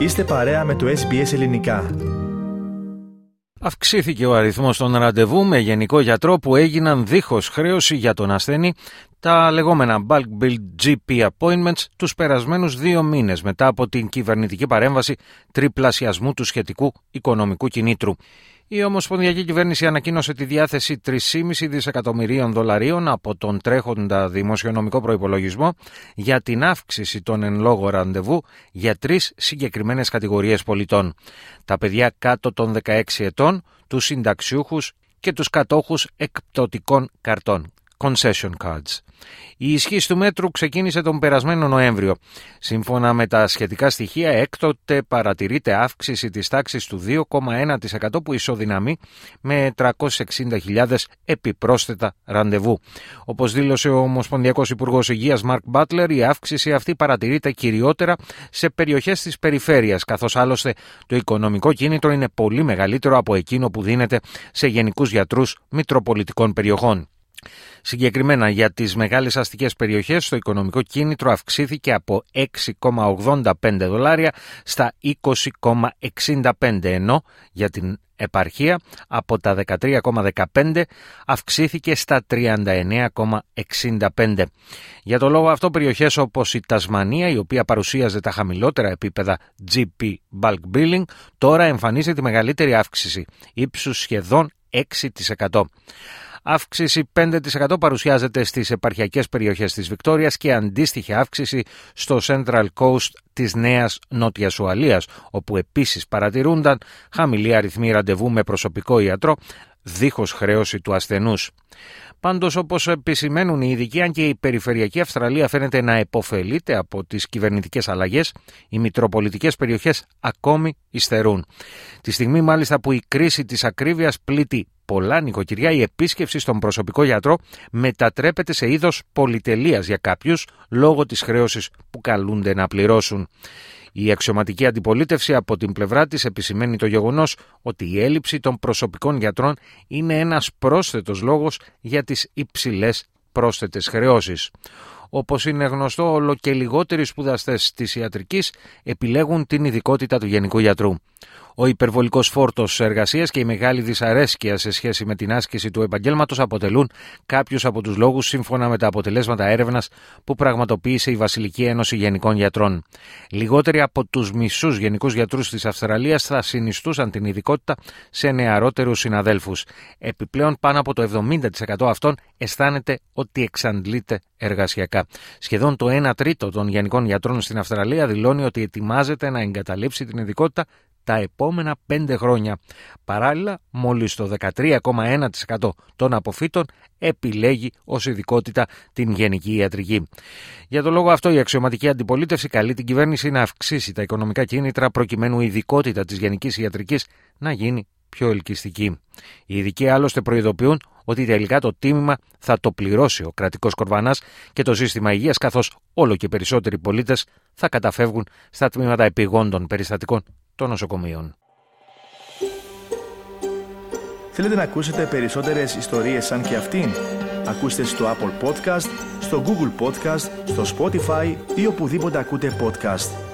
Είστε παρέα με το SBS Ελληνικά. Αυξήθηκε ο αριθμός των ραντεβού με γενικό γιατρό που έγιναν δίχως χρέωση για τον ασθενή, τα λεγόμενα bulk bill GP appointments, τους περασμένους 2 μήνες μετά από την κυβερνητική παρέμβαση τριπλασιασμού του σχετικού οικονομικού κινήτρου. Η Ομοσπονδιακή Κυβέρνηση ανακοίνωσε τη διάθεση 3,5 δισεκατομμυρίων δολαρίων από τον τρέχοντα δημοσιονομικό προϋπολογισμό για την αύξηση των εν λόγω ραντεβού για 3 συγκεκριμένες κατηγορίες πολιτών. Τα παιδιά κάτω των 16 ετών, τους συνταξιούχους και τους κατόχους εκπτωτικών καρτών. Concession cards. Η ισχύς του μέτρου ξεκίνησε τον περασμένο Νοέμβριο. Σύμφωνα με τα σχετικά στοιχεία, έκτοτε παρατηρείται αύξηση της τάξης του 2,1% που ισοδυναμεί με 360.000 επιπρόσθετα ραντεβού. Όπως δήλωσε ο Ομοσπονδιακός Υπουργός Υγείας Mark Butler, η αύξηση αυτή παρατηρείται κυριότερα σε περιοχές της περιφέρειας, καθώς άλλωστε το οικονομικό κίνητρο είναι πολύ μεγαλύτερο από εκείνο που δίνεται σε γενικούς γιατρούς μητροπολιτικών περιοχών. Συγκεκριμένα για τις μεγάλες αστικές περιοχές, το οικονομικό κίνητρο αυξήθηκε από 6,85 δολάρια στα 20,65, ενώ για την επαρχία από τα 13,15 αυξήθηκε στα 39,65. Για τον λόγο αυτό, περιοχές όπως η Τασμανία, η οποία παρουσίαζε τα χαμηλότερα επίπεδα GP bulk billing, τώρα εμφανίζει τη μεγαλύτερη αύξηση, ύψους σχεδόν 6%. Αύξηση 5% παρουσιάζεται στις επαρχιακές περιοχές της Βικτόριας και αντίστοιχη αύξηση στο Central Coast της Νέας Νότιας Ουαλίας, όπου επίσης παρατηρούνταν χαμηλή αριθμή ραντεβού με προσωπικό ιατρό, δίχως χρέωση του ασθενούς. Πάντως, όπως επισημαίνουν οι ειδικοί, αν και η περιφερειακή Αυστραλία φαίνεται να επωφελείται από τις κυβερνητικές αλλαγές, οι μητροπολιτικές περιοχές ακόμη υστερούν. Τη στιγμή μάλιστα που η κρίση της ακρίβειας πλήττει πολλά νοικοκυριά, η επίσκεψη στον προσωπικό γιατρό μετατρέπεται σε είδος πολυτελείας για κάποιους λόγω της χρέωσης που καλούνται να πληρώσουν. Η αξιωματική αντιπολίτευση από την πλευρά της επισημαίνει το γεγονός ότι η έλλειψη των προσωπικών γιατρών είναι ένας πρόσθετος λόγος για τις υψηλές πρόσθετες χρεώσεις. Όπως είναι γνωστό, όλο και λιγότεροι σπουδαστές της ιατρικής επιλέγουν την ειδικότητα του γενικού γιατρού. Ο υπερβολικός φόρτος εργασίας και η μεγάλη δυσαρέσκεια σε σχέση με την άσκηση του επαγγέλματος αποτελούν κάποιους από τους λόγους, σύμφωνα με τα αποτελέσματα έρευνας που πραγματοποίησε η Βασιλική Ένωση Γενικών Γιατρών. Λιγότεροι από τους μισούς γενικούς γιατρούς της Αυστραλίας θα συνιστούσαν την ειδικότητα σε νεαρότερους συναδέλφους. Επιπλέον, πάνω από το 70% αυτών αισθάνεται ότι εξαντλείται εργασιακά. Σχεδόν το 1/3 των γενικών γιατρών στην Αυστραλία δηλώνει ότι ετοιμάζεται να εγκαταλείψει την ειδικότητα τα επόμενα 5 χρόνια. Παράλληλα, μόλις το 13,1% των αποφύτων επιλέγει ως ειδικότητα την γενική ιατρική. Για τον λόγο αυτό, η αξιωματική αντιπολίτευση καλεί την κυβέρνηση να αυξήσει τα οικονομικά κίνητρα προκειμένου η ειδικότητα της γενικής ιατρικής να γίνει πιο ελκυστική. Οι ειδικοί άλλωστε προειδοποιούν ότι τελικά το τίμημα θα το πληρώσει ο κρατικός κορβανάς και το σύστημα υγείας, καθώς όλο και περισσότεροι πολίτες θα καταφεύγουν στα τμήματα επιγόντων περιστατικών των νοσοκομείων. Θέλετε να ακούσετε περισσότερες ιστορίες σαν και αυτήν? Ακούστε στο Apple Podcast, στο Google Podcast, στο Spotify ή οπουδήποτε ακούτε podcast.